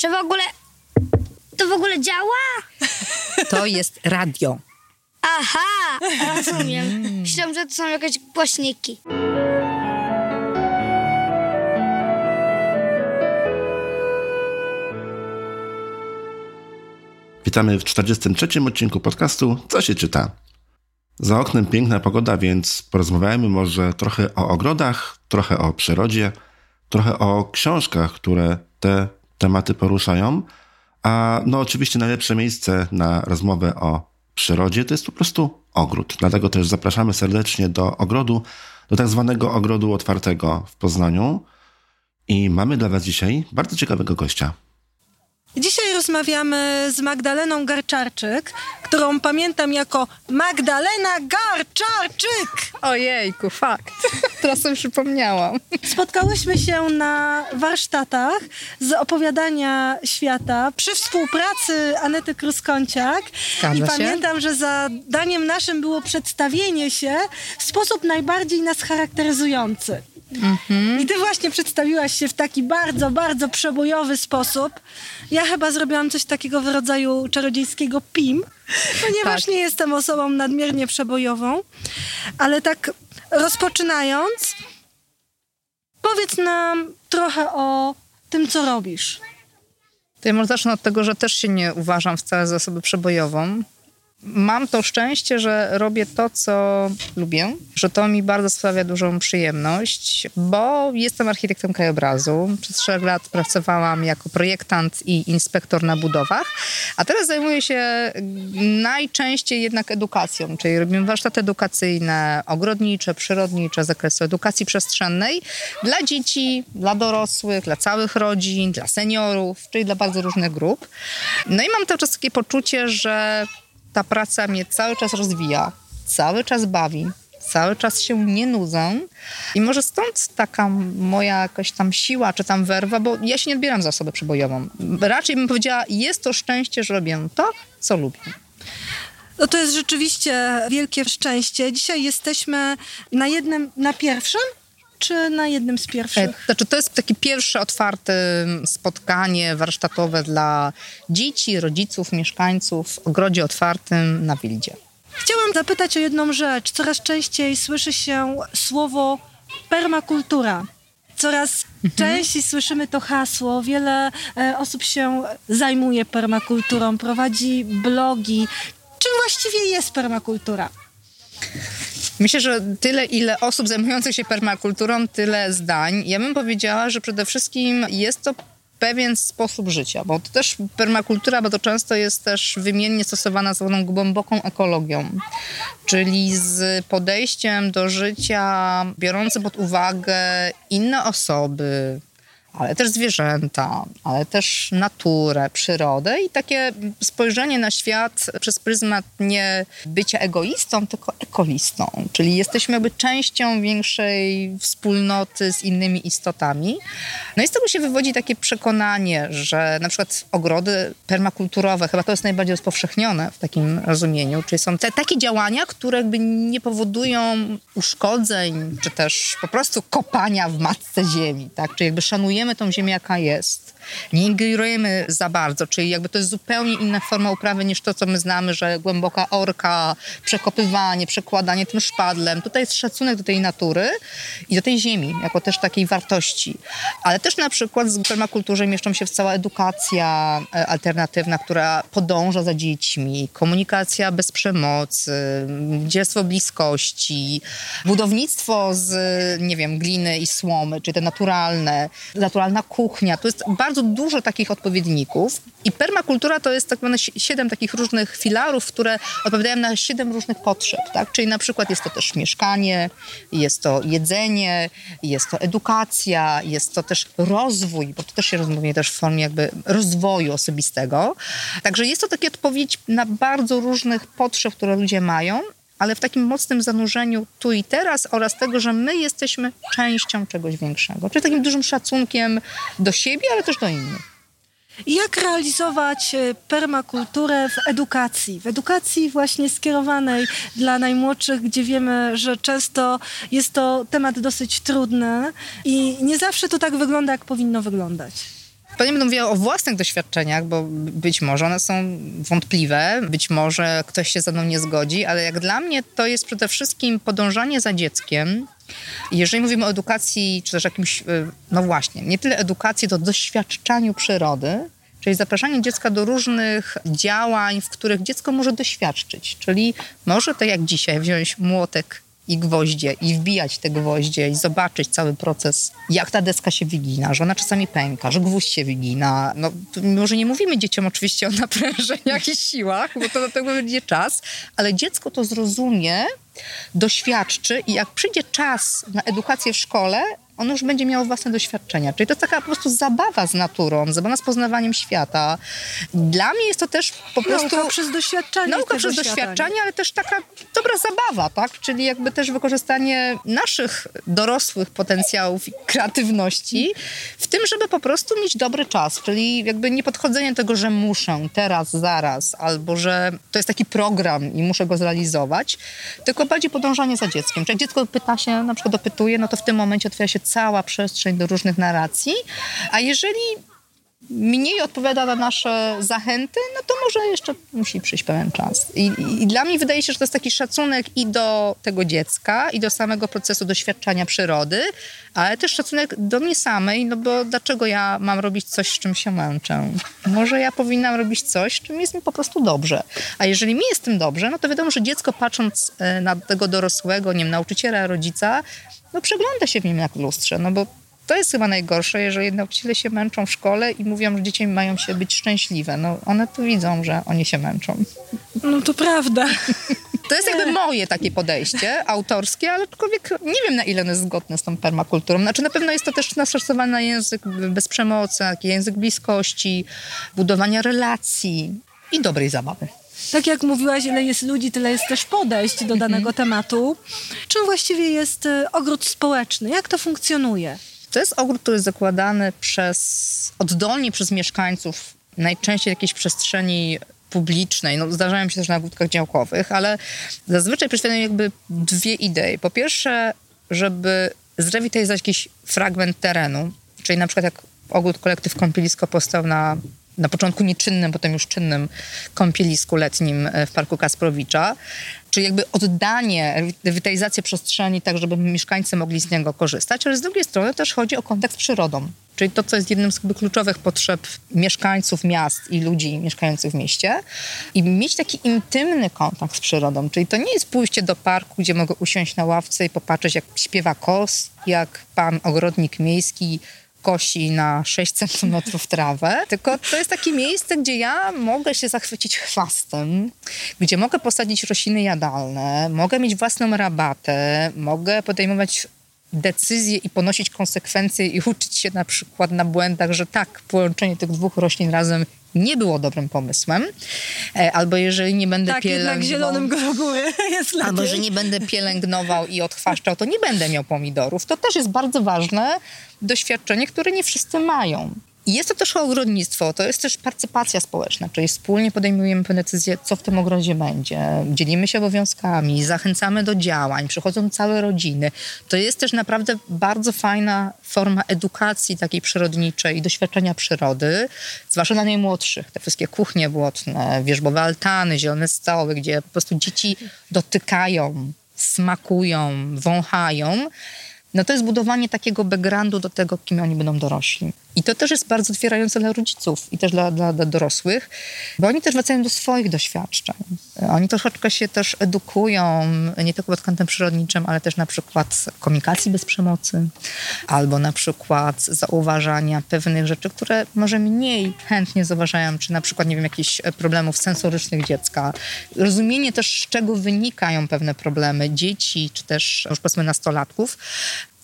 Czy w ogóle... To w ogóle działa? To jest radio. Aha, rozumiem. Myślałam, że to są jakieś głośniki. Witamy w 43. odcinku podcastu Co się czyta? Za oknem piękna pogoda, więc porozmawiajmy może trochę o ogrodach, trochę o przyrodzie, trochę o książkach, które te tematy poruszają. A no oczywiście najlepsze miejsce na rozmowę o przyrodzie to jest po prostu ogród. Dlatego też zapraszamy serdecznie do ogrodu, do tak zwanego Ogrodu Otwartego w Poznaniu. I mamy dla was dzisiaj bardzo ciekawego gościa. Dzisiaj rozmawiamy z Magdaleną Garczarczyk, którą pamiętam jako Magdalena Garczarczyk! Ojejku, fakt. Teraz sobie przypomniałam. Spotkałyśmy się na warsztatach z opowiadania świata przy współpracy Anety Krus-Kąciak. I pamiętam, że zadaniem naszym było przedstawienie się w sposób najbardziej nas charakteryzujący. Mm-hmm. I ty właśnie przedstawiłaś się w taki bardzo, bardzo przebojowy sposób. Ja chyba zrobiłam coś takiego w rodzaju czarodziejskiego PIM, ponieważ tak, nie jestem osobą nadmiernie przebojową. Ale tak rozpoczynając, powiedz nam trochę o tym, co robisz. To ja może zacznę od tego, że też się nie uważam wcale za osobę przebojową. Mam to szczęście, że robię to, co lubię, że to mi bardzo sprawia dużą przyjemność, bo jestem architektem krajobrazu. Przez 4 lat pracowałam jako projektant i inspektor na budowach, a teraz zajmuję się najczęściej jednak edukacją, czyli robimy warsztaty edukacyjne, ogrodnicze, przyrodnicze z zakresu edukacji przestrzennej dla dzieci, dla dorosłych, dla całych rodzin, dla seniorów, czyli dla bardzo różnych grup. No i mam cały czas takie poczucie, że ta praca mnie cały czas rozwija, cały czas bawi, cały czas się nie nudzę i może stąd taka moja jakaś tam siła czy tam werwa, bo ja się nie odbieram za osobę przebojową. Raczej bym powiedziała, jest to szczęście, że robię to, co lubię. No to jest rzeczywiście wielkie szczęście. Dzisiaj jesteśmy na pierwszym? Czy na jednym z pierwszych? Znaczy, to jest takie pierwsze otwarte spotkanie warsztatowe dla dzieci, rodziców, mieszkańców w Ogrodzie Otwartym na Wildzie. Chciałam zapytać o jedną rzecz. Coraz częściej słyszy się słowo permakultura. Coraz częściej słyszymy to hasło. Wiele osób się zajmuje permakulturą, prowadzi blogi. Czym właściwie jest permakultura? Myślę, że tyle, ile osób zajmujących się permakulturą, tyle zdań. Ja bym powiedziała, że przede wszystkim jest to pewien sposób życia, bo to też permakultura bardzo często jest też wymiennie stosowana z tą głęboką ekologią, czyli z podejściem do życia biorącym pod uwagę inne osoby, ale też zwierzęta, ale też naturę, przyrodę i takie spojrzenie na świat przez pryzmat nie bycia egoistą, tylko ekolistą. Czyli jesteśmy jakby częścią większej wspólnoty z innymi istotami. No i z tego się wywodzi takie przekonanie, że na przykład ogrody permakulturowe, chyba to jest najbardziej rozpowszechnione w takim rozumieniu, czyli są te takie działania, które jakby nie powodują uszkodzeń, czy też po prostu kopania w matce ziemi, tak? Czyli jakby szanujemy tą ziemię, jaka jest. Nie ingerujemy za bardzo, czyli jakby to jest zupełnie inna forma uprawy niż to, co my znamy, że głęboka orka, przekopywanie, przekładanie tym szpadlem. Tutaj jest szacunek do tej natury i do tej ziemi, jako też takiej wartości. Ale też na przykład w permakulturze mieszczą się cała edukacja alternatywna, która podąża za dziećmi, komunikacja bez przemocy, dzieciństwo bliskości, budownictwo z, nie wiem, gliny i słomy, czyli te naturalne, naturalna kuchnia. To jest bardzo dużo takich odpowiedników i permakultura to jest tak zwane 7 takich różnych filarów, które odpowiadają na 7 różnych potrzeb, tak? Czyli na przykład jest to też mieszkanie, jest to jedzenie, jest to edukacja, jest to też rozwój, bo to też się rozumie też w formie jakby rozwoju osobistego. Także jest to taka odpowiedź na bardzo różnych potrzeb, które ludzie mają, ale w takim mocnym zanurzeniu tu i teraz oraz tego, że my jesteśmy częścią czegoś większego. Czyli takim dużym szacunkiem do siebie, ale też do innych. Jak realizować permakulturę w edukacji? W edukacji właśnie skierowanej dla najmłodszych, gdzie wiemy, że często jest to temat dosyć trudny i nie zawsze to tak wygląda, jak powinno wyglądać. To nie będę mówiła o własnych doświadczeniach, bo być może one są wątpliwe, być może ktoś się ze mną nie zgodzi, ale jak dla mnie to jest przede wszystkim podążanie za dzieckiem. Jeżeli mówimy o edukacji, czy też jakimś, no właśnie, nie tyle edukacji, to doświadczaniu przyrody, czyli zapraszanie dziecka do różnych działań, w których dziecko może doświadczyć. Czyli może tak jak dzisiaj wziąć młotek i gwoździe i wbijać te gwoździe i zobaczyć cały proces, jak ta deska się wygina, że ona czasami pęka, że gwóźdź się wygina. No, może nie mówimy dzieciom oczywiście o naprężeniach i siłach, bo to do tego będzie czas, ale dziecko to zrozumie, doświadczy i jak przyjdzie czas na edukację w szkole, ono już będzie miało własne doświadczenia. Czyli to jest taka po prostu zabawa z naturą, zabawa z poznawaniem świata. Dla mnie jest to też po prostu... Nauka przez doświadczanie. Nauka przez doświadczanie, ale też taka dobra zabawa, tak? Czyli jakby też wykorzystanie naszych dorosłych potencjałów i kreatywności w tym, żeby po prostu mieć dobry czas. Czyli jakby nie podchodzenie do tego, że muszę teraz, zaraz, albo że to jest taki program i muszę go zrealizować, tylko bardziej podążanie za dzieckiem. Czyli jak dziecko pyta się, na przykład dopytuje, no to w tym momencie otwiera się cała przestrzeń do różnych narracji, a jeżeli mniej odpowiada na nasze zachęty, no to może jeszcze musi przyjść pewien czas. I dla mnie wydaje się, że to jest taki szacunek i do tego dziecka, i do samego procesu doświadczania przyrody, ale też szacunek do mnie samej, no bo dlaczego ja mam robić coś, z czym się męczę? Może ja powinnam robić coś, czym jest mi po prostu dobrze. A jeżeli mi jest tym dobrze, no to wiadomo, że dziecko patrząc na tego dorosłego, nie wiem, nauczyciela, rodzica, no przegląda się w nim jak w lustrze, no bo to jest chyba najgorsze, jeżeli nauczyciele się męczą w szkole i mówią, że dzieci mają się być szczęśliwe. No one tu widzą, że oni się męczą. No to prawda. To jest jakby moje takie podejście autorskie, ale aczkolwiek nie wiem, na ile ono jest zgodne z tą permakulturą. Znaczy na pewno jest to też nastosowane na język bez przemocy, taki język bliskości, budowania relacji i dobrej zabawy. Tak jak mówiłaś, ile jest ludzi, tyle jest też podejść do danego tematu. Czym właściwie jest ogród społeczny? Jak to funkcjonuje? To jest ogród, który jest zakładany oddolnie przez mieszkańców, najczęściej jakiejś przestrzeni publicznej. No, zdarzają się też na ogródkach działkowych, ale zazwyczaj przedstawiają jakby dwie idee. Po pierwsze, żeby zrewitalizować jakiś fragment terenu, czyli na przykład jak ogród kolektyw Kąpielisko powstał na początku nieczynnym, potem już czynnym kąpielisku letnim w parku Kasprowicza, czyli jakby oddanie, rewitalizację przestrzeni tak, żeby mieszkańcy mogli z niego korzystać, ale z drugiej strony też chodzi o kontakt z przyrodą, czyli to, co jest jednym z kluczowych potrzeb mieszkańców miast i ludzi mieszkających w mieście i mieć taki intymny kontakt z przyrodą, czyli to nie jest pójście do parku, gdzie mogę usiąść na ławce i popatrzeć, jak śpiewa kos, jak pan ogrodnik miejski kosi na 6 centymetrów trawę, tylko to jest takie miejsce, gdzie ja mogę się zachwycić chwastem, gdzie mogę posadzić rośliny jadalne, mogę mieć własną rabatę, mogę podejmować decyzje i ponosić konsekwencje i uczyć się na przykład na błędach, że tak, połączenie tych dwóch roślin razem nie było dobrym pomysłem. Albo jeżeli nie będę pielęgnował... Tak, jednak zielonym go góry jest lepiej. Albo że nie będę pielęgnował i odchwaszczał, to nie będę miał pomidorów. To też jest bardzo ważne doświadczenie, które nie wszyscy mają. I jest to też ogrodnictwo, to jest też partycypacja społeczna, czyli wspólnie podejmujemy decyzję, co w tym ogrodzie będzie. Dzielimy się obowiązkami, zachęcamy do działań, przychodzą całe rodziny. To jest też naprawdę bardzo fajna forma edukacji takiej przyrodniczej i doświadczenia przyrody, zwłaszcza dla najmłodszych. Te wszystkie kuchnie błotne, wierzbowe altany, zielone stoły, gdzie po prostu dzieci dotykają, smakują, wąchają. No to jest budowanie takiego backgroundu do tego, kim oni będą dorośli. I to też jest bardzo otwierające dla rodziców i też dla dorosłych, bo oni też wracają do swoich doświadczeń. Oni troszeczkę się też edukują, nie tylko pod kątem przyrodniczym, ale też na przykład komunikacji bez przemocy, albo na przykład zauważania pewnych rzeczy, które może mniej chętnie zauważają, czy na przykład, nie wiem, jakichś problemów sensorycznych dziecka. Rozumienie też, z czego wynikają pewne problemy dzieci, czy też już powiedzmy nastolatków.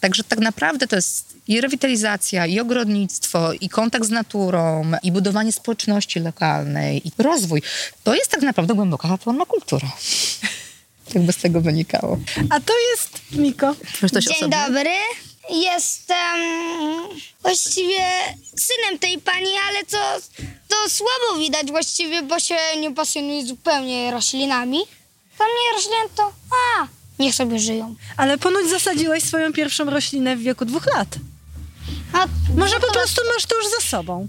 Także tak naprawdę to jest i rewitalizacja, i ogrodnictwo, i kontakt z naturą, i budowanie społeczności lokalnej, i rozwój. To jest tak naprawdę głęboka permakultura. Jakby z tego wynikało. A to jest Miko. Dzień dobry. Jestem właściwie synem tej pani, ale to słabo widać właściwie, bo się nie pasjonuje zupełnie roślinami. Dla mnie rośliny to... Niech sobie żyją. Ale ponoć zasadziłeś swoją pierwszą roślinę w wieku 2 lat. Może po prostu masz to już za sobą.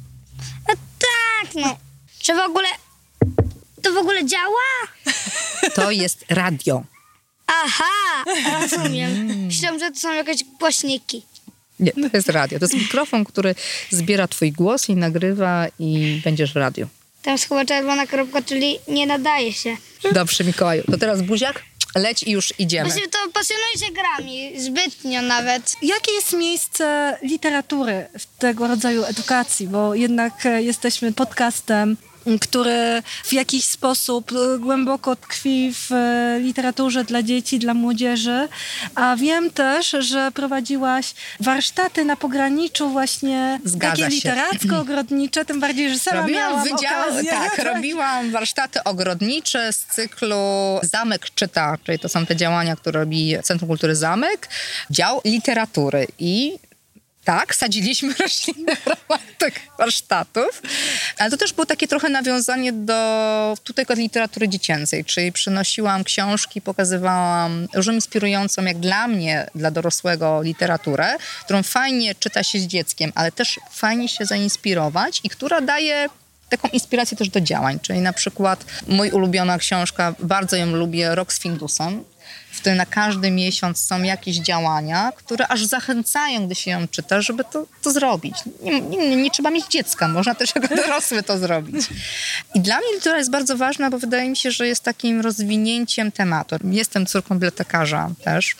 No tak, no. Czy w ogóle... To w ogóle działa? To jest radio. Aha, rozumiem. Myślałam, że to są jakieś głośniki. Nie, to jest radio. To jest mikrofon, który zbiera twój głos i nagrywa i będziesz w radiu. Tam jest chyba czerwona kropka, czyli nie nadaje się. Dobrze, Mikołaju. To teraz buziak, leć i już idziemy. Właśnie to pasjonuje się grami, zbytnio nawet. Jakie jest miejsce literatury w tego rodzaju edukacji? Bo jednak jesteśmy podcastem, który w jakiś sposób głęboko tkwi w literaturze dla dzieci, dla młodzieży. A wiem też, że prowadziłaś warsztaty na pograniczu właśnie takie literacko-ogrodnicze, tym bardziej, że sama miałam okazję. Tak, robiłam warsztaty ogrodnicze z cyklu Zamek czyta, czyli to są te działania, które robi Centrum Kultury Zamek, dział literatury i... Tak, sadziliśmy rośliny w ramach tych warsztatów, ale to też było takie trochę nawiązanie do tutaj literatury dziecięcej, czyli przynosiłam książki, pokazywałam różną inspirującą, jak dla mnie, dla dorosłego literaturę, którą fajnie czyta się z dzieckiem, ale też fajnie się zainspirować i która daje taką inspirację też do działań, czyli na przykład mój ulubiona książka, bardzo ją lubię, Rok z Findusem, w której na każdy miesiąc są jakieś działania, które aż zachęcają, gdy się ją czyta, żeby to zrobić. Nie trzeba mieć dziecka, można też jako dorosły to zrobić. I dla mnie literatura jest bardzo ważna, bo wydaje mi się, że jest takim rozwinięciem tematu. Jestem córką bibliotekarza też,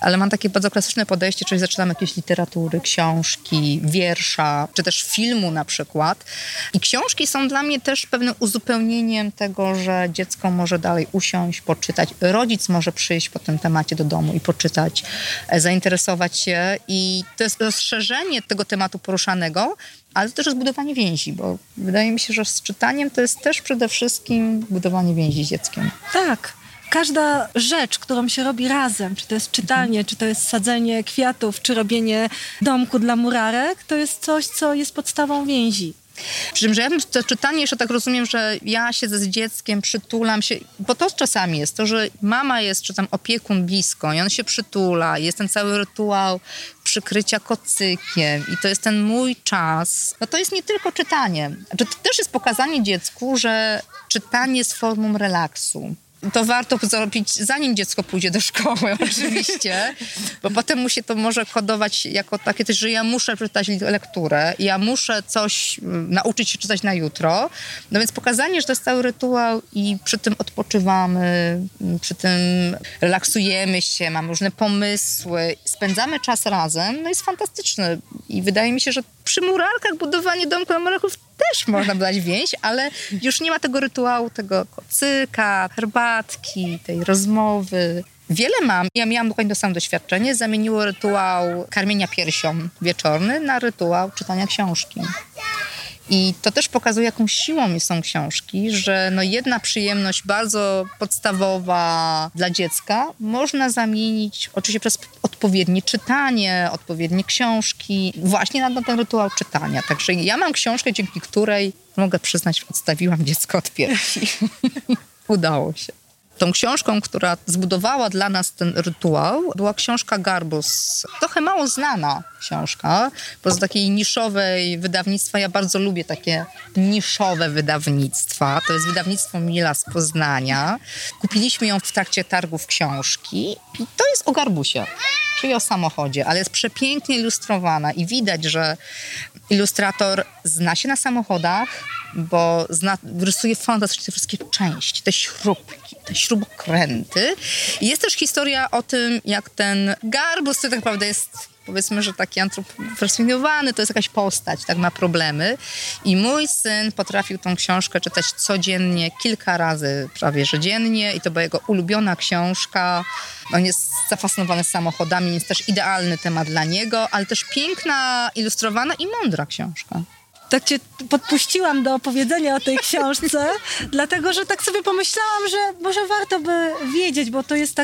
ale mam takie bardzo klasyczne podejście, czyli zaczynam jakieś literatury, książki, wiersza, czy też filmu na przykład. I książki są dla mnie też pewnym uzupełnieniem tego, że dziecko może dalej usiąść, poczytać. Rodzic może przyjść po tym temacie do domu i poczytać, zainteresować się i to jest rozszerzenie tego tematu poruszanego, ale to też jest budowanie więzi, bo wydaje mi się, że z czytaniem to jest też przede wszystkim budowanie więzi z dzieckiem. Tak. Każda rzecz, którą się robi razem, czy to jest czytanie, czy to jest sadzenie kwiatów, czy robienie domku dla murarek, to jest coś, co jest podstawą więzi. Przy czym, że ja bym to czytanie jeszcze tak rozumiem, że ja siedzę z dzieckiem, przytulam się, bo to czasami jest to, że mama jest, czy tam opiekun blisko i on się przytula, jest ten cały rytuał przykrycia kocykiem i to jest ten mój czas. No to jest nie tylko czytanie, to też jest pokazanie dziecku, że czytanie jest formą relaksu. To warto zrobić, zanim dziecko pójdzie do szkoły oczywiście, bo potem mu się to może kodować jako takie też, że ja muszę przeczytać lekturę, ja muszę coś nauczyć się czytać na jutro. No więc pokazanie, że to jest cały rytuał i przy tym odpoczywamy, przy tym relaksujemy się, mamy różne pomysły, spędzamy czas razem, no jest fantastyczne i wydaje mi się, że przy murarkach budowanie domku na murarków też można dać więź, ale już nie ma tego rytuału, tego kocyka, herbatki, tej rozmowy. Wiele mam. Ja miałam dokładnie to samo doświadczenie. Zamieniło rytuał karmienia piersią wieczorny na rytuał czytania książki. I to też pokazuje, jaką siłą są książki, że no jedna przyjemność bardzo podstawowa dla dziecka można zamienić oczywiście przez odpowiednie czytanie, odpowiednie książki, właśnie na ten rytuał czytania. Także ja mam książkę, dzięki której, mogę przyznać, odstawiłam dziecko od piersi. Udało się. Tą książką, która zbudowała dla nas ten rytuał, była książka Garbus. Trochę mało znana książka, bo z takiej niszowej wydawnictwa. Ja bardzo lubię takie niszowe wydawnictwa. To jest wydawnictwo Mila z Poznania. Kupiliśmy ją w trakcie targów książki. I to jest o Garbusie, czyli o samochodzie, ale jest przepięknie ilustrowana i widać, że ilustrator zna się na samochodach, bo rysuje fantastycznie te wszystkie części, te śrubki, te śrubokręty. I jest też historia o tym, jak ten Garbus, który tak naprawdę jest, powiedzmy, że taki antropofascynowany, to jest jakaś postać, tak ma problemy. I mój syn potrafił tą książkę czytać codziennie, kilka razy prawie że dziennie i to była jego ulubiona książka. On jest zafascynowany samochodami, jest też idealny temat dla niego, ale też piękna, ilustrowana i mądra książka. Tak cię podpuściłam do opowiedzenia o tej książce, dlatego, że tak sobie pomyślałam, że może warto by wiedzieć, bo to jest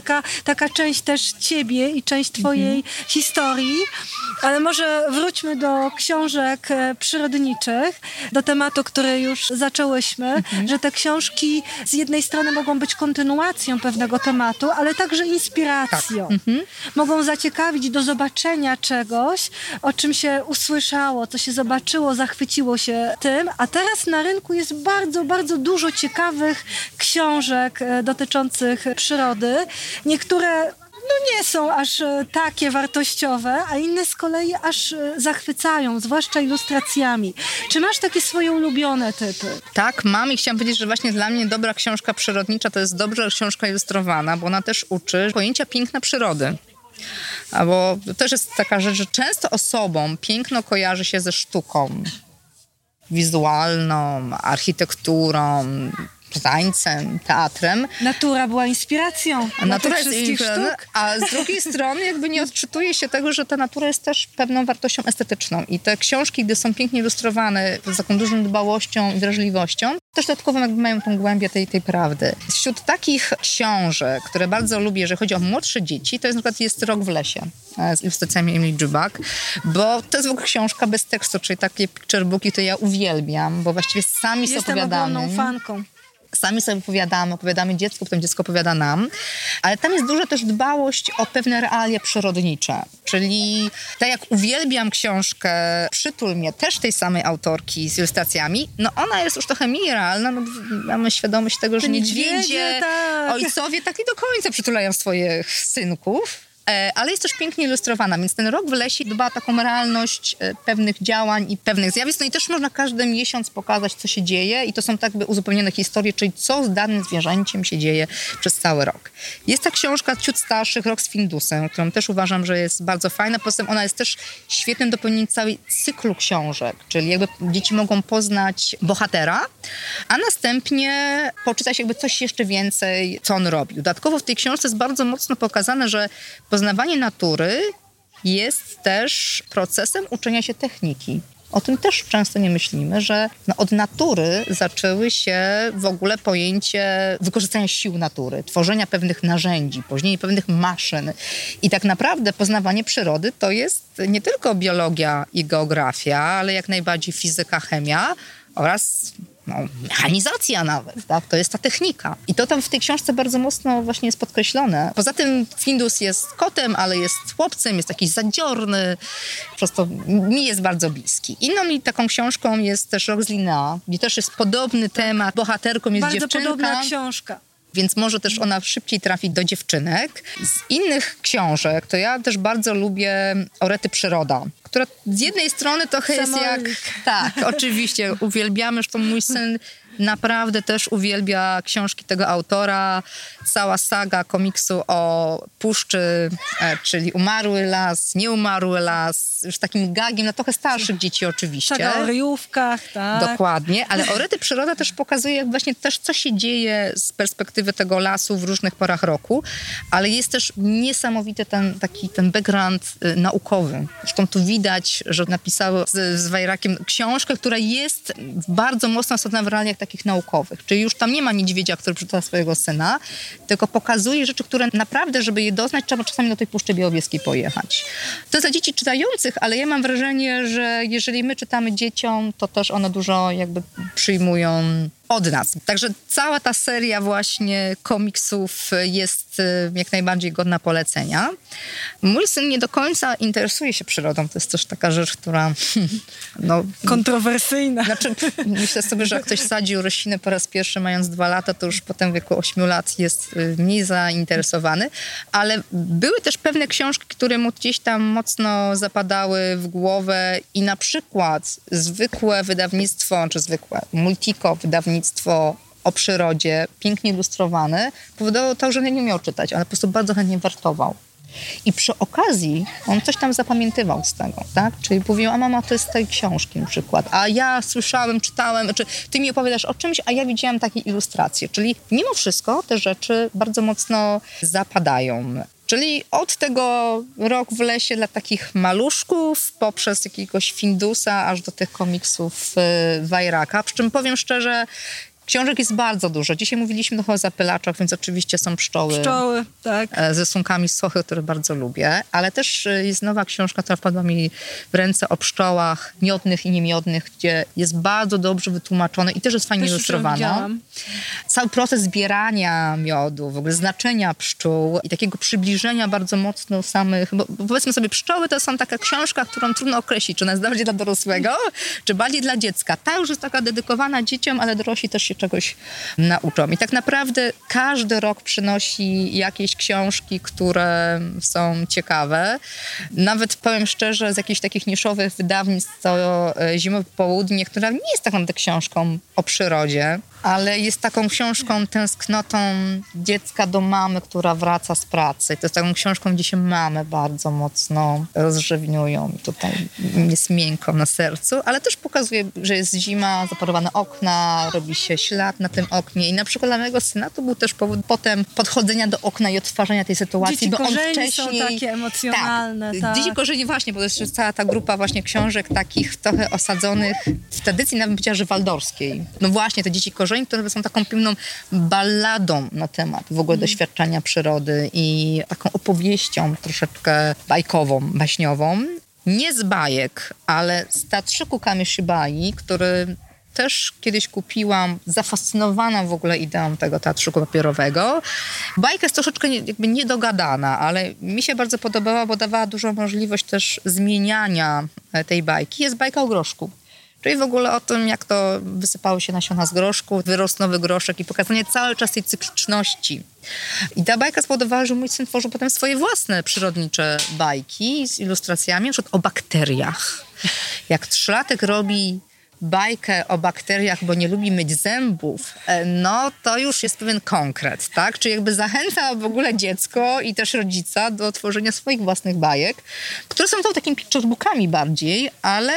taka część też ciebie i część twojej historii, ale może wróćmy do książek przyrodniczych, do tematu, który już zaczęłyśmy, że te książki z jednej strony mogą być kontynuacją pewnego tematu, ale także inspiracją. Tak. Mogą zaciekawić do zobaczenia czegoś, o czym się usłyszało, co się zobaczyło, zachwyciło zachwyciło się tym, a teraz na rynku jest bardzo, bardzo dużo ciekawych książek dotyczących przyrody. Niektóre nie są aż takie wartościowe, a inne z kolei aż zachwycają, zwłaszcza ilustracjami. Czy masz takie swoje ulubione typy? Tak, mam i chciałam powiedzieć, że właśnie dla mnie dobra książka przyrodnicza to jest dobra książka ilustrowana, bo ona też uczy pojęcia piękna przyrody. Bo też jest taka rzecz, że często osobom piękno kojarzy się ze sztuką wizualną, architekturą, tańcem, teatrem. Natura była inspiracją. Natura jest inspiracją, a z drugiej strony jakby nie odczytuje się tego, że ta natura jest też pewną wartością estetyczną. I te książki, gdy są pięknie ilustrowane z taką dużą dbałością i wrażliwością, też dodatkowo jakby mają tą głębię tej prawdy. Wśród takich książek, które bardzo lubię, jeżeli chodzi o młodsze dzieci, to jest na przykład jest Rok w lesie z ilustracjami Emilii Dziubak, bo to jest w ogóle książka bez tekstu, czyli takie picture booki, które ja uwielbiam, bo właściwie sami sobie opowiadamy. Jestem ogromną fanką. Sami sobie opowiadamy dziecku, potem dziecko opowiada nam. Ale tam jest duża też dbałość o pewne realia przyrodnicze. Czyli tak jak uwielbiam książkę Przytul mnie, też tej samej autorki z ilustracjami, no ona jest już trochę mniej realna. No, mamy świadomość tego, że niedźwiedzie, tak. Ojcowie tak nie do końca przytulają swoich synków. Ale jest też pięknie ilustrowana, więc ten Rok w lesie dba o taką realność pewnych działań i pewnych zjawisk. No i też można każdy miesiąc pokazać, co się dzieje i to są tak jakby uzupełnione historie, czyli co z danym zwierzęciem się dzieje przez cały rok. Jest ta książka ciut starszych, Rok z Findusem, którą też uważam, że jest bardzo fajna. Poza tym ona jest też świetnym dopełnieniem całej cyklu książek, czyli jakby dzieci mogą poznać bohatera, a następnie poczytać jakby coś jeszcze więcej, co on robił. Dodatkowo w tej książce jest bardzo mocno pokazane, że poznawanie natury jest też procesem uczenia się techniki. O tym też często nie myślimy, że od natury zaczęły się w ogóle pojęcie wykorzystania sił natury, tworzenia pewnych narzędzi, później pewnych maszyn. I tak naprawdę poznawanie przyrody to jest nie tylko biologia i geografia, ale jak najbardziej fizyka, chemia oraz mechanizacja nawet, tak? To jest ta technika. I to tam w tej książce bardzo mocno właśnie jest podkreślone. Poza tym Findus jest kotem, ale jest chłopcem, jest taki zadziorny, przez to mi jest bardzo bliski. Inną mi taką książką jest też Rox Linea, gdzie też jest podobny temat, bohaterką jest bardzo dziewczynka. Bardzo podobna książka. Więc może też ona szybciej trafi do dziewczynek. Z innych książek to ja też bardzo lubię Oryty Przyroda, która z jednej strony trochę jest jak... Tak, oczywiście, uwielbiamy, zresztą mój syn naprawdę też uwielbia książki tego autora. Cała saga komiksu o puszczy, czyli Umarły las, Nieumarły las, już takim gagiem, na trochę starszych dzieci oczywiście. Saga o ryjówkach, tak. Dokładnie, ale Oryty Przyroda też pokazuje jak właśnie też co się dzieje z perspektywy tego lasu w różnych porach roku, ale jest też niesamowity ten background naukowy. Zresztą tu widać, że napisały z Wajrakiem książkę, która jest bardzo mocno osadzona w realiach takich naukowych. Czyli już tam nie ma niedźwiedzia, który przytula swojego syna, tylko pokazuje rzeczy, które naprawdę, żeby je doznać, trzeba czasami do tej Puszczy Białowieskiej pojechać. To jest dla dzieci czytających, ale ja mam wrażenie, że jeżeli my czytamy dzieciom, to też one dużo jakby przyjmują od nas. Także cała ta seria właśnie komiksów jest jak najbardziej godna polecenia. Mój syn nie do końca interesuje się przyrodą. To jest też taka rzecz, która... kontrowersyjna. Znaczy, myślę sobie, że jak ktoś sadził roślinę po raz pierwszy mając 2 lata, to już potem w wieku 8 lat jest mniej zainteresowany. Ale były też pewne książki, które mu gdzieś tam mocno zapadały w głowę i na przykład zwykłe wydawnictwo, czy zwykłe Multico wydawnictwo o przyrodzie, pięknie ilustrowane, powodowało to, że nie miał czytać, ale po prostu bardzo chętnie wartował. I przy okazji on coś tam zapamiętywał z tego, tak? Czyli mówił, a mama to jest z tej książki na przykład, a ja słyszałem, czytałem, czy ty mi opowiadasz o czymś, a ja widziałam takie ilustracje. Czyli mimo wszystko te rzeczy bardzo mocno zapadają. Czyli od tego Rok w lesie dla takich maluszków, poprzez jakiegoś Findusa, aż do tych komiksów Wajraka. Przy czym powiem szczerze, Książek jest bardzo dużo. Dzisiaj mówiliśmy trochę o zapylaczach, więc oczywiście są pszczoły. Pszczoły, tak. Z rysunkami sochy, które bardzo lubię. Ale też jest nowa książka, która wpadła mi w ręce o pszczołach miodnych i niemiodnych, gdzie jest bardzo dobrze wytłumaczone i też jest fajnie ilustrowana. Cały proces zbierania miodu, w ogóle znaczenia pszczół i takiego przybliżenia bardzo mocno samych... Bo powiedzmy sobie, pszczoły to są taka książka, którą trudno określić, czy ona jest bardziej dla dorosłego, czy bardziej dla dziecka. Ta już jest taka dedykowana dzieciom, ale dorośli też się czegoś nauczą. I tak naprawdę każdy rok przynosi jakieś książki, które są ciekawe. Nawet powiem szczerze, z jakichś takich niszowych wydawnictw to Zimowe Południe, która nie jest taką książką o przyrodzie, ale jest taką książką, tęsknotą dziecka do mamy, która wraca z pracy. I to jest taką książką, gdzie się mamy bardzo mocno rozrzewniują. I tutaj jest miękko na sercu, ale też pokazuje, że jest zima, zaparowane okna, robi się ślad na tym oknie. I na przykład dla mojego syna to był też powód potem podchodzenia do okna i odtwarzania tej sytuacji, dzieci bo on wcześniej... Dzieci korzeni są takie emocjonalne. Tak. Dzieci korzeni właśnie, bo to jest cała ta grupa właśnie książek takich trochę osadzonych w tradycji, nawet powiedziała, że waldorskiej. No właśnie, te dzieci korzeni, które są taką piękną balladą na temat w ogóle doświadczenia przyrody i taką opowieścią troszeczkę bajkową, baśniową. Nie z bajek, ale z teatrzyku Kamishibai, który też kiedyś kupiłam, zafascynowana w ogóle ideą tego teatrzyku papierowego. Bajka jest troszeczkę jakby niedogadana, ale mi się bardzo podobała, bo dawała dużą możliwość też zmieniania tej bajki. Jest bajka o groszku. Czyli w ogóle o tym, jak to wysypały się nasiona z groszku, wyrósł nowy groszek i pokazanie cały czas tej cykliczności. I ta bajka spowodowała, że mój syn tworzył potem swoje własne przyrodnicze bajki z ilustracjami, na przykład o bakteriach. Jak trzylatek robi bajkę o bakteriach, bo nie lubi myć zębów, no to już jest pewien konkret, tak? Czyli jakby zachęca w ogóle dziecko i też rodzica do tworzenia swoich własnych bajek, które są takimi picturebookami bardziej, ale...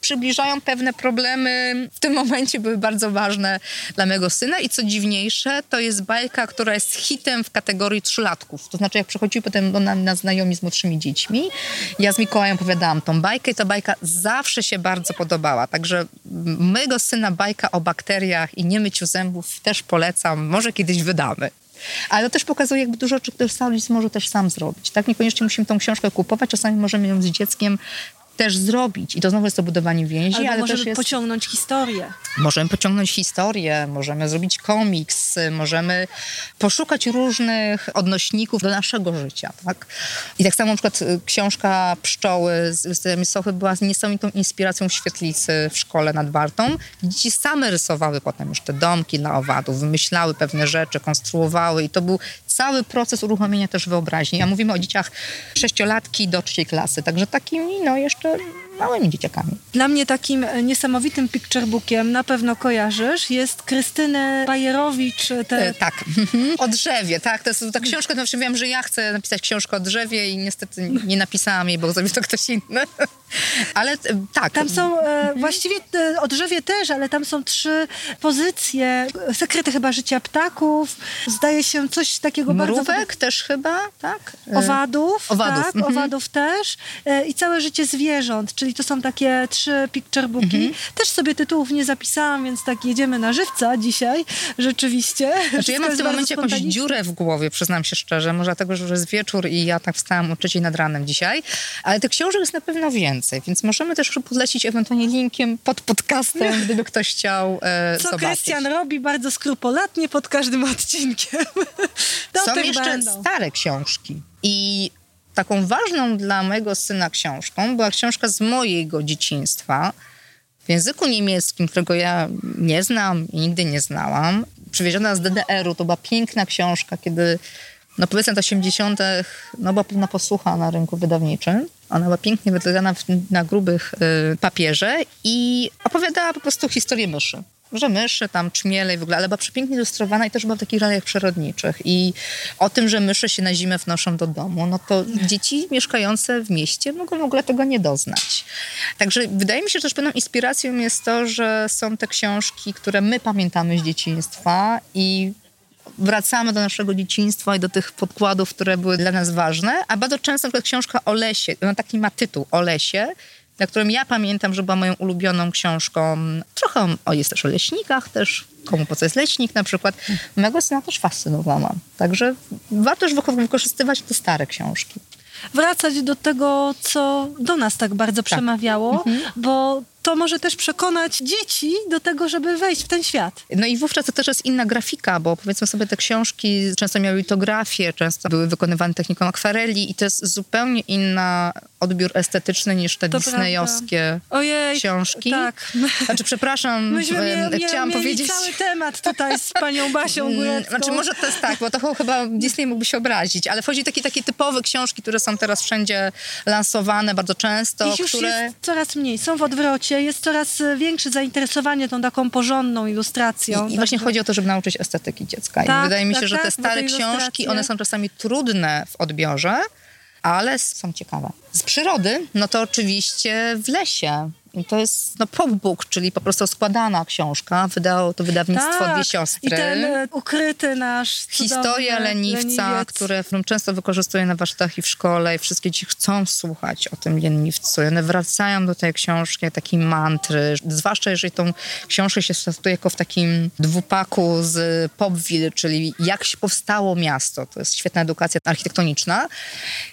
przybliżają pewne problemy. W tym momencie były bardzo ważne dla mojego syna i co dziwniejsze, to jest bajka, która jest hitem w kategorii trzylatków. To znaczy, jak przychodziły potem do nas znajomi z młodszymi dziećmi, ja z Mikołajem opowiadałam tą bajkę i ta bajka zawsze się bardzo podobała. Także mojego syna bajka o bakteriach i nie myciu zębów też polecam. Może kiedyś wydamy. Ale to też pokazuje jakby dużo, czy ktoś może też sam zrobić. Tak? Niekoniecznie musimy tą książkę kupować, czasami możemy ją z dzieckiem też zrobić. I to znowu jest to budowanie więzi, ale możemy też jest... pociągnąć historię. Możemy pociągnąć historię, możemy zrobić komiks, możemy poszukać różnych odnośników do naszego życia, tak? I tak samo na przykład książka Pszczoły z ilustracjami sochy była niesamowitą inspiracją w świetlicy w szkole nad Bartą. Dzieci same rysowały potem już te domki dla owadów, wymyślały pewne rzeczy, konstruowały i to był cały proces uruchomienia też wyobraźni. A mówimy o dzieciach 6-latki do 3. klasy, także takimi, no jeszcze małymi dzieciakami. Dla mnie takim niesamowitym picturebookiem, na pewno kojarzysz, jest Krystyny Pajerowicz. Tak, o drzewie, tak. To jest ta książka, to wiem, że ja chcę napisać książkę o drzewie i niestety nie napisałam jej, bo zrobił to ktoś inny. Ale tak. Tam są właściwie o drzewie też, ale tam są 3 pozycje. Sekrety chyba życia ptaków, zdaje się coś takiego mrówek bardzo... Mrówek też chyba, tak? Owadów. Tak, owadów też. I całe życie zwierząt, czyli to są takie 3 picturebooki. Też sobie tytułów nie zapisałam, więc tak jedziemy na żywca dzisiaj, rzeczywiście. Znaczy ja mam w tym momencie jakąś dziurę w głowie, przyznam się szczerze, może dlatego, że już jest wieczór i ja tak wstałam o 3:00 nad ranem dzisiaj, ale tych książek jest na pewno więcej, więc możemy też podlecić ewentualnie linkiem pod podcastem, gdyby ktoś chciał zobaczyć. Co Krystian robi bardzo skrupulatnie pod każdym odcinkiem. Są jeszcze stare książki i taką ważną dla mojego syna książką była książka z mojego dzieciństwa w języku niemieckim, którego ja nie znam i nigdy nie znałam. Przywieziona z DDR-u, to była piękna książka, kiedy no powiedzmy w 80. no była pewna posłucha na rynku wydawniczym. Ona była pięknie wydana na grubych papierze i opowiadała po prostu historię myszy. Że myszy, tam czmiele i w ogóle, ale była przepięknie ilustrowana i też była w takich realiach przyrodniczych. I o tym, że myszy się na zimę wnoszą do domu, no to dzieci mieszkające w mieście mogą w ogóle tego nie doznać. Także wydaje mi się, że też pewną inspiracją jest to, że są te książki, które my pamiętamy z dzieciństwa i wracamy do naszego dzieciństwa i do tych podkładów, które były dla nas ważne. A bardzo często na przykład książka o lesie, ona taki ma tytuł, o lesie, na którym ja pamiętam, że była moją ulubioną książką. Trochę jest też o leśnikach też, komu po co jest leśnik na przykład. Mego syna też fascynowała. Także warto już wykorzystywać te stare książki. Wracać do tego, co do nas tak bardzo przemawiało, bo to może też przekonać dzieci do tego, żeby wejść w ten świat. No i wówczas to też jest inna grafika, bo powiedzmy sobie te książki często miały litografię, często były wykonywane techniką akwareli i to jest zupełnie inna odbiór estetyczny niż te to disneyowskie książki. Tak. Znaczy przepraszam, chciałam powiedzieć... cały temat tutaj z panią Basią Górecką. Znaczy może to jest tak, bo to chyba Disney mógłby się obrazić, ale chodzi o takie typowe książki, które są teraz wszędzie lansowane bardzo często. Ich już jest coraz mniej, są w odwrocie. Jest coraz większe zainteresowanie tą taką porządną ilustracją. I właśnie chodzi o to, żeby nauczyć estetyki dziecka. Tak, wydaje mi się, że te stare książki, one są czasami trudne w odbiorze, ale są ciekawe. Z przyrody, no to oczywiście W lesie. I to jest popbook, czyli po prostu składana książka. Wydało to wydawnictwo Dwie Siostry. I ten ukryty nasz cudowny Historia leniwca, którą często wykorzystuję na warsztatach i w szkole. I wszystkie dzieci chcą słuchać o tym leniwcu. I one wracają do tej książki, takiej mantry. Zwłaszcza jeżeli tą książkę się stosuje jako w takim dwupaku z Popville, czyli jak się powstało miasto. To jest świetna edukacja architektoniczna.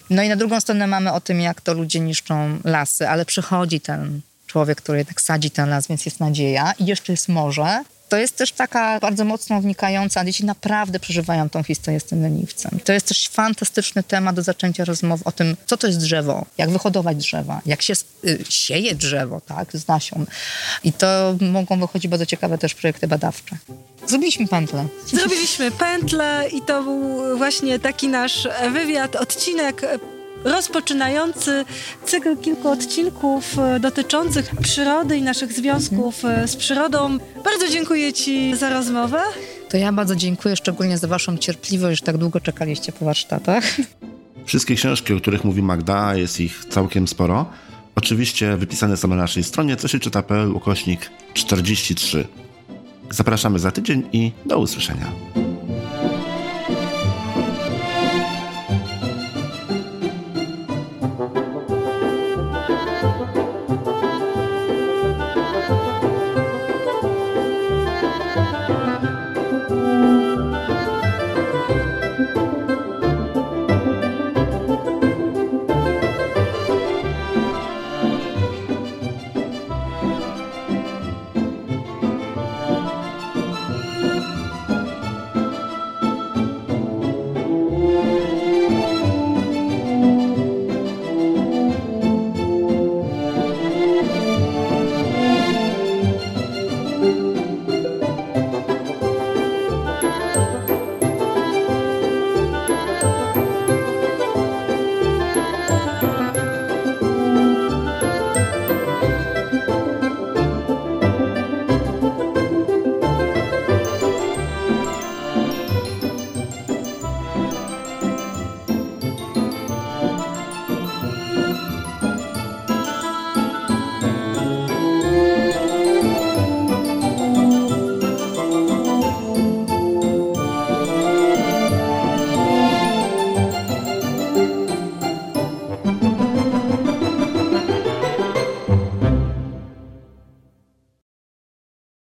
No i na drugą stronę mamy o tym, jak to ludzie niszczą lasy. Ale przychodzi ten człowiek, który jednak sadzi ten las, więc jest nadzieja i jeszcze jest morze. To jest też taka bardzo mocno wnikająca, dzieci naprawdę przeżywają tą historię z tym leniwcem. To jest też fantastyczny temat do zaczęcia rozmowy o tym, co to jest drzewo, jak wyhodować drzewa, jak się sieje drzewo, tak, z nasion. I to mogą wychodzić bardzo ciekawe też projekty badawcze. Zrobiliśmy pętlę i to był właśnie taki nasz wywiad, odcinek rozpoczynający cykl kilku odcinków dotyczących przyrody i naszych związków z przyrodą. Bardzo dziękuję Ci za rozmowę. To ja bardzo dziękuję, szczególnie za Waszą cierpliwość, że tak długo czekaliście po warsztatach. Wszystkie książki, o których mówi Magda, jest ich całkiem sporo. Oczywiście wypisane są na naszej stronie cosieczyta.pl/43. Zapraszamy za tydzień i do usłyszenia.